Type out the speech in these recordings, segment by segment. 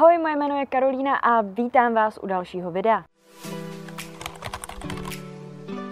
Ahoj, moje jméno je Karolína a vítám vás u dalšího videa.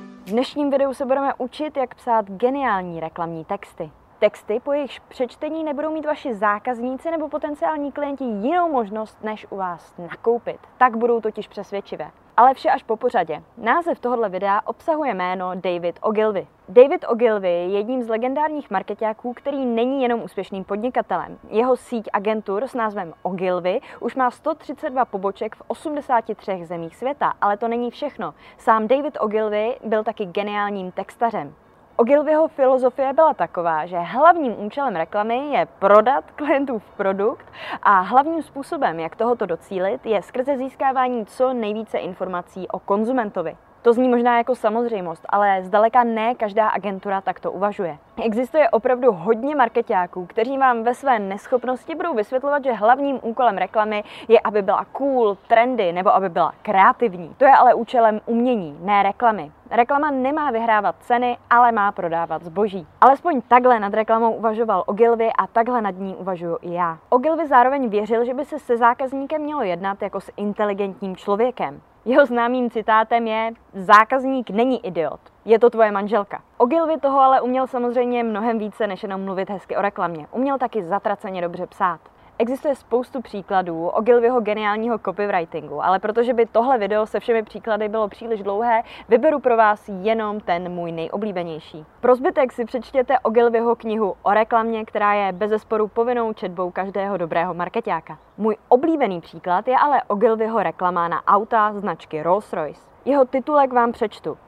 V dnešním videu se budeme učit, jak psát geniální reklamní texty. Texty, po jejichž přečtení nebudou mít vaši zákazníci nebo potenciální klienti jinou možnost, než u vás nakoupit. Tak budou totiž přesvědčivé. Ale vše až po pořadě. Název tohoto videa obsahuje jméno David Ogilvy. David Ogilvy je jedním z legendárních marketáků, který není jenom úspěšným podnikatelem. Jeho síť agentur s názvem Ogilvy už má 132 poboček v 83 zemích světa, ale to není všechno. Sám David Ogilvy byl taky geniálním textařem. Ogilvyho filozofie byla taková, že hlavním účelem reklamy je prodat klientův produkt a hlavním způsobem, jak tohoto docílit, je skrze získávání co nejvíce informací o konzumentovi. To zní možná jako samozřejmost, ale zdaleka ne každá agentura takto uvažuje. Existuje opravdu hodně marketáků, kteří vám ve své neschopnosti budou vysvětlovat, že hlavním úkolem reklamy je, aby byla cool, trendy nebo aby byla kreativní. To je ale účelem umění, ne reklamy. Reklama nemá vyhrávat ceny, ale má prodávat zboží. Alespoň takhle nad reklamou uvažoval Ogilvy a takhle nad ní uvažuju i já. Ogilvy zároveň věřil, že by se se zákazníkem mělo jednat jako s inteligentním člověkem. Jeho známým citátem je: zákazník není idiot, je to tvoje manželka. Ogilvy toho ale uměl samozřejmě mnohem více, než jenom mluvit hezky o reklamě. Uměl taky zatraceně dobře psát. Existuje spoustu příkladů Ogilvyho geniálního copywritingu, ale protože by tohle video se všemi příklady bylo příliš dlouhé, vyberu pro vás jenom ten můj nejoblíbenější. Pro zbytek si přečtěte Ogilvyho knihu o reklamě, která je bezesporu povinnou četbou každého dobrého marketáka. Můj oblíbený příklad je ale Ogilvyho reklama na auta značky Rolls-Royce. Jeho titulek vám přečtu.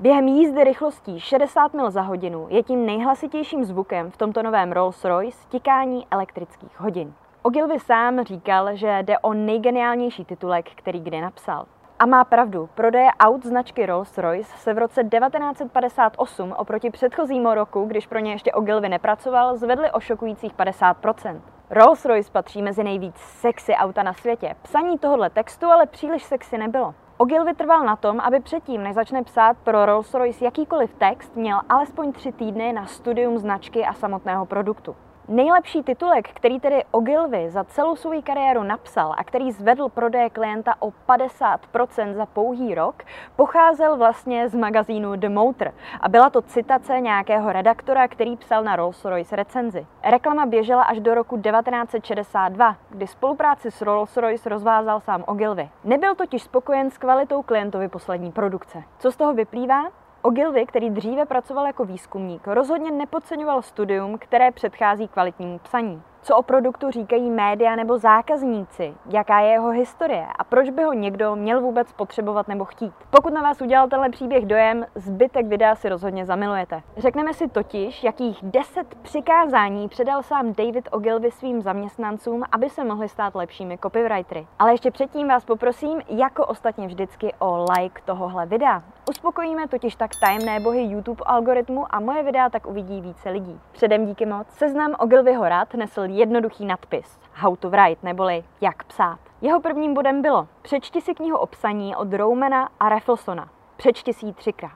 Během jízdy rychlostí 60 mil za hodinu je tím nejhlasitějším zvukem v tomto novém Rolls-Royce tikání elektrických hodin. Ogilvy sám říkal, že jde o nejgeniálnější titulek, který kdy napsal. A má pravdu, prodeje aut značky Rolls-Royce se v roce 1958 oproti předchozímu roku, když pro ně ještě Ogilvy nepracoval, zvedly o šokujících 50%. Rolls-Royce patří mezi nejvíc sexy auta na světě. Psaní tohoto textu ale příliš sexy nebylo. Ogilvy trval na tom, aby předtím, než začne psát pro Rolls-Royce jakýkoliv text, měl alespoň 3 týdny na studium značky a samotného produktu. Nejlepší titulek, který tedy Ogilvy za celou svou kariéru napsal a který zvedl prodeje klienta o 50% za pouhý rok, pocházel vlastně z magazínu The Motor a byla to citace nějakého redaktora, který psal na Rolls-Royce recenzi. Reklama běžela až do roku 1962, kdy spolupráci s Rolls-Royce rozvázal sám Ogilvy. Nebyl totiž spokojen s kvalitou klientovy poslední produkce. Co z toho vyplývá? Ogilvy, který dříve pracoval jako výzkumník, rozhodně nepodceňoval studium, které předchází kvalitnímu psaní. Co o produktu říkají média nebo zákazníci, jaká je jeho historie a proč by ho někdo měl vůbec potřebovat nebo chtít. Pokud na vás udělal tenhle příběh dojem, zbytek videa si rozhodně zamilujete. Řekneme si totiž, jakých 10 přikázání předal sám David Ogilvy svým zaměstnancům, aby se mohli stát lepšími copywritery. Ale ještě předtím vás poprosím, jako ostatně vždycky, o like tohohle videa. Uspokojíme totiž tak tajemné bohy YouTube algoritmu a moje videa tak uvidí více lidí. Předem díky moc. Seznam Ogilvyho rad nesl jednoduchý nadpis How to write, neboli jak psát. Jeho prvním bodem bylo: přečti si knihu o psaní od Romana a Rafflesona. Přečti si ji 3krát.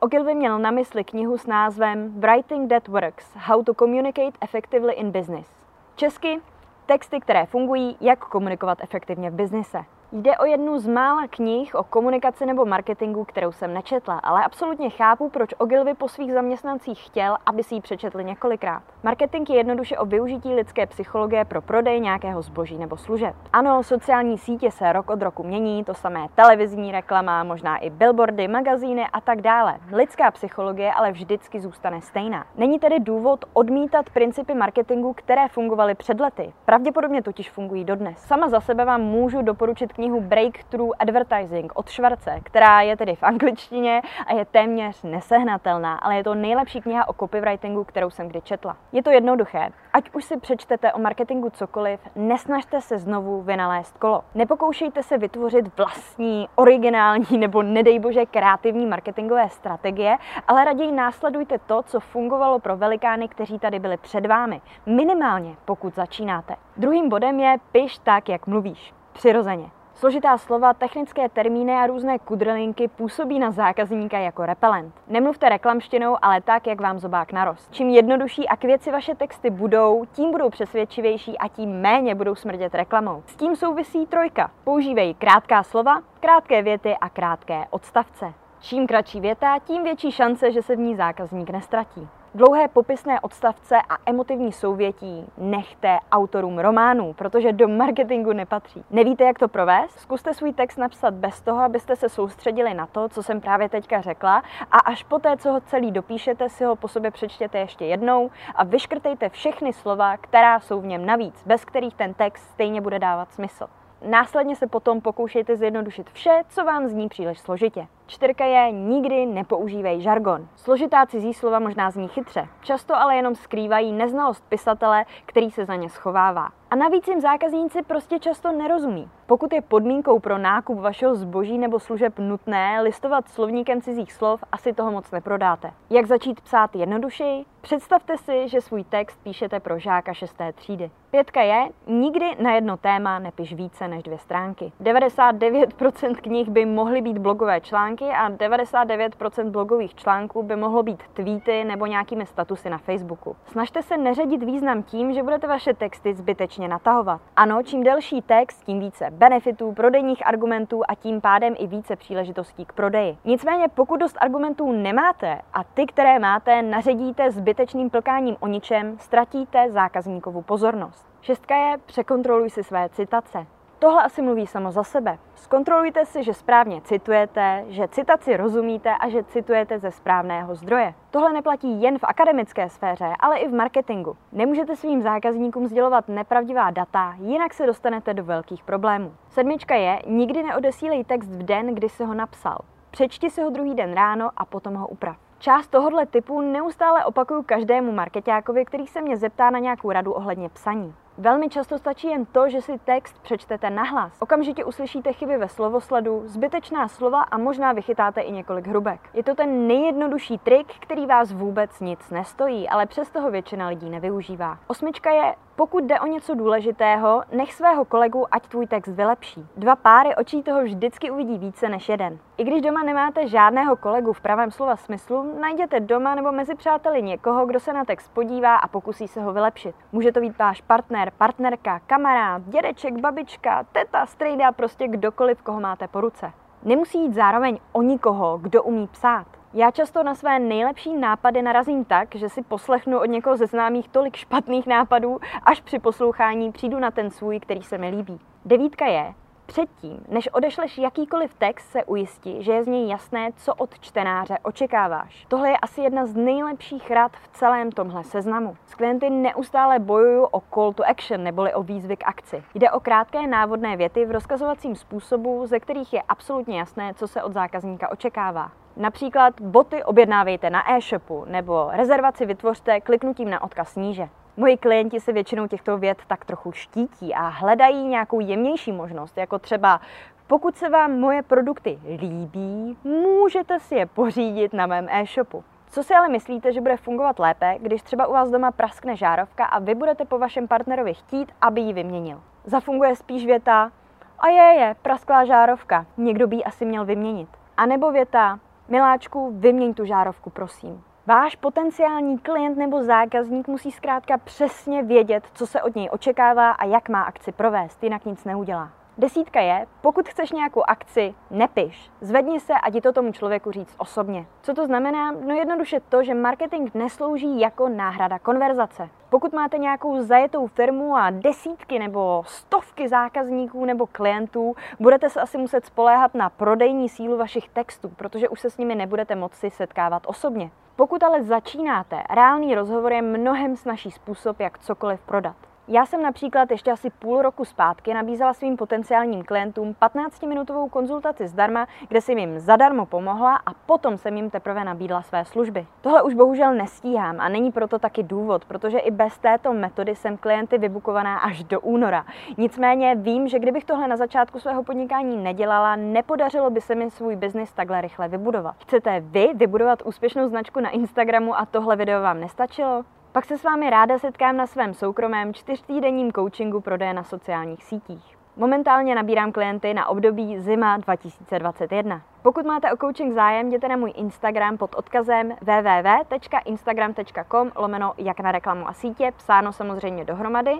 Ogilvy měl na mysli knihu s názvem Writing that works, How to communicate effectively in business. Česky: texty, které fungují, jak komunikovat efektivně v biznise. Jde o jednu z mála knih o komunikaci nebo marketingu, kterou jsem nečetla, ale absolutně chápu, proč Ogilvy po svých zaměstnancích chtěl, aby si ji přečetli několikrát. Marketing je jednoduše o využití lidské psychologie pro prodej nějakého zboží nebo služeb. Ano, sociální sítě se rok od roku mění, to samé televizní reklama, možná i billboardy, magazíny a tak dále. Lidská psychologie ale vždycky zůstane stejná. Není tedy důvod odmítat principy marketingu, které fungovaly před lety. Pravděpodobně totiž fungují dodnes. Sama za sebe vám můžu doporučit knihu Breakthrough Advertising od Schwarze, která je tedy v angličtině a je téměř nesehnatelná, ale je to nejlepší kniha o copywritingu, kterou jsem kdy četla. Je to jednoduché. Ať už si přečtete o marketingu cokoliv, nesnažte se znovu vynalézt kolo. Nepokoušejte se vytvořit vlastní, originální nebo nedej bože kreativní marketingové strategie, ale raději následujte to, co fungovalo pro velikány, kteří tady byli před vámi. Minimálně, pokud začínáte. Druhým bodem je: piš tak, jak mluvíš. Přirozeně. Složitá slova, technické termíny a různé kudrlinky působí na zákazníka jako repelent. Nemluvte reklamštinou, ale tak, jak vám zobák narost. Čím jednodušší a k věci vaše texty budou, tím budou přesvědčivější a tím méně budou smrdět reklamou. S tím souvisí trojka. Používej krátká slova, krátké věty a krátké odstavce. Čím kratší věta, tím větší šance, že se v ní zákazník nestratí. Dlouhé popisné odstavce a emotivní souvětí nechte autorům románů, protože do marketingu nepatří. Nevíte, jak to provést? Zkuste svůj text napsat bez toho, abyste se soustředili na to, co jsem právě teďka řekla, a až poté, co ho celý dopíšete, si ho po sobě přečtěte ještě jednou a vyškrtejte všechny slova, která jsou v něm navíc, bez kterých ten text stejně bude dávat smysl. Následně se potom pokoušejte zjednodušit vše, co vám zní příliš složitě. 4 je nikdy nepoužívej žargon. Složitá cizí slova možná zní chytře, často ale jenom skrývají neznalost pisatele, který se za ně schovává. A navíc jim zákazníci prostě často nerozumí. Pokud je podmínkou pro nákup vašeho zboží nebo služeb nutné listovat slovníkem cizích slov, asi toho moc neprodáte. Jak začít psát jednodušeji? Představte si, že svůj text píšete pro žáka 6. třídy. 5 je nikdy na jedno téma nepiš více než 2 stránky. 99% knih by mohly být blogové články a 99% blogových článků by mohlo být tweety nebo nějakými statusy na Facebooku. Snažte se neředit význam tím, že budete vaše texty zbytečně natahovat. Ano, čím delší text, tím více benefitů, prodejních argumentů a tím pádem i více příležitostí k prodeji. Nicméně pokud dost argumentů nemáte a ty, které máte, naředíte zbytečným plkáním o ničem, ztratíte zákazníkovu pozornost. 6 je překontroluj si své citace. Tohle asi mluví samo za sebe. Zkontrolujte si, že správně citujete, že citaci rozumíte a že citujete ze správného zdroje. Tohle neplatí jen v akademické sféře, ale i v marketingu. Nemůžete svým zákazníkům sdělovat nepravdivá data, jinak se dostanete do velkých problémů. 7 je nikdy neodesílej text v den, kdy se ho napsal. Přečti si ho druhý den ráno a potom ho uprav. Část tohohle typu neustále opakuju každému markeťákovi, který se mě zeptá na nějakou radu ohledně psaní. Velmi často stačí jen to, že si text přečtete nahlas. Okamžitě uslyšíte chyby ve slovosledu, zbytečná slova a možná vychytáte i několik hrubek. Je to ten nejjednodušší trik, který vás vůbec nic nestojí, ale přesto ho většina lidí nevyužívá. 8 je, pokud jde o něco důležitého, nech svého kolegu, ať tvůj text vylepší. 2 páry očí toho vždycky uvidí více než jeden. I když doma nemáte žádného kolegu v pravém slova smyslu, najděte doma nebo mezi přáteli někoho, kdo se na text podívá a pokusí se ho vylepšit. Může to být váš partner, partnerka, kamarád, dědeček, babička, teta, strejda, prostě kdokoliv, koho máte po ruce. Nemusí jít zároveň o nikoho, kdo umí psát. Já často na své nejlepší nápady narazím tak, že si poslechnu od někoho ze známých tolik špatných nápadů, až při poslouchání přijdu na ten svůj, který se mi líbí. 9 je, předtím, než odešleš jakýkoliv text, se ujisti, že je z něj jasné, co od čtenáře očekáváš. Tohle je asi jedna z nejlepších rad v celém tomhle seznamu. S klienty neustále bojuju o call to action, neboli o výzvy k akci. Jde o krátké návodné věty v rozkazovacím způsobu, ze kterých je absolutně jasné, co se od zákazníka očekává. Například boty objednávejte na e-shopu nebo rezervaci vytvořte kliknutím na odkaz níže. Moji klienti se většinou těchto vět tak trochu štítí a hledají nějakou jemnější možnost, jako třeba pokud se vám moje produkty líbí, můžete si je pořídit na mém e-shopu. Co si ale myslíte, že bude fungovat lépe, když třeba u vás doma praskne žárovka a vy budete po vašem partnerovi chtít, aby ji vyměnil? Zafunguje spíš věta a je, prasklá žárovka, někdo by ji asi měl vyměnit. A nebo věta miláčku, vyměň tu žárovku, prosím. Váš potenciální klient nebo zákazník musí zkrátka přesně vědět, co se od něj očekává a jak má akci provést, jinak nic neudělá. 10 je, pokud chceš nějakou akci, nepiš. Zvedni se a jdi to tomu člověku říct osobně. Co to znamená? No jednoduše to, že marketing neslouží jako náhrada konverzace. Pokud máte nějakou zajetou firmu a desítky nebo stovky zákazníků nebo klientů, budete se asi muset spoléhat na prodejní sílu vašich textů, protože už se s nimi nebudete moci setkávat osobně. Pokud ale začínáte, reálný rozhovor je mnohem snazší způsob, jak cokoliv prodat. Já jsem například ještě asi půl roku zpátky nabízela svým potenciálním klientům 15-minutovou konzultaci zdarma, kde jsem jim zadarmo pomohla a potom jsem jim teprve nabídla své služby. Tohle už bohužel nestíhám a není proto taky důvod, protože i bez této metody jsem klienty vybukovaná až do února. Nicméně vím, že kdybych tohle na začátku svého podnikání nedělala, nepodařilo by se mi svůj biznis takhle rychle vybudovat. Chcete vy vybudovat úspěšnou značku na Instagramu a tohle video vám nestačilo? Pak se s vámi ráda setkám na svém soukromém 4týdenním coachingu prodeje na sociálních sítích. Momentálně nabírám klienty na období zima 2021. Pokud máte o coaching zájem, jděte na můj Instagram pod odkazem www.instagram.com/jak na reklamu a sítě, psáno samozřejmě dohromady,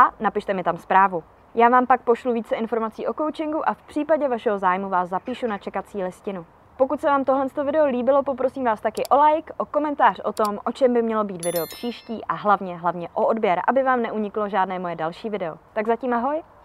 a napište mi tam zprávu. Já vám pak pošlu více informací o coachingu a v případě vašeho zájmu vás zapíšu na čekací listinu. Pokud se vám tohle video líbilo, poprosím vás taky o like, o komentář o tom, o čem by mělo být video příští, a hlavně o odběr, aby vám neuniklo žádné moje další video. Tak zatím ahoj!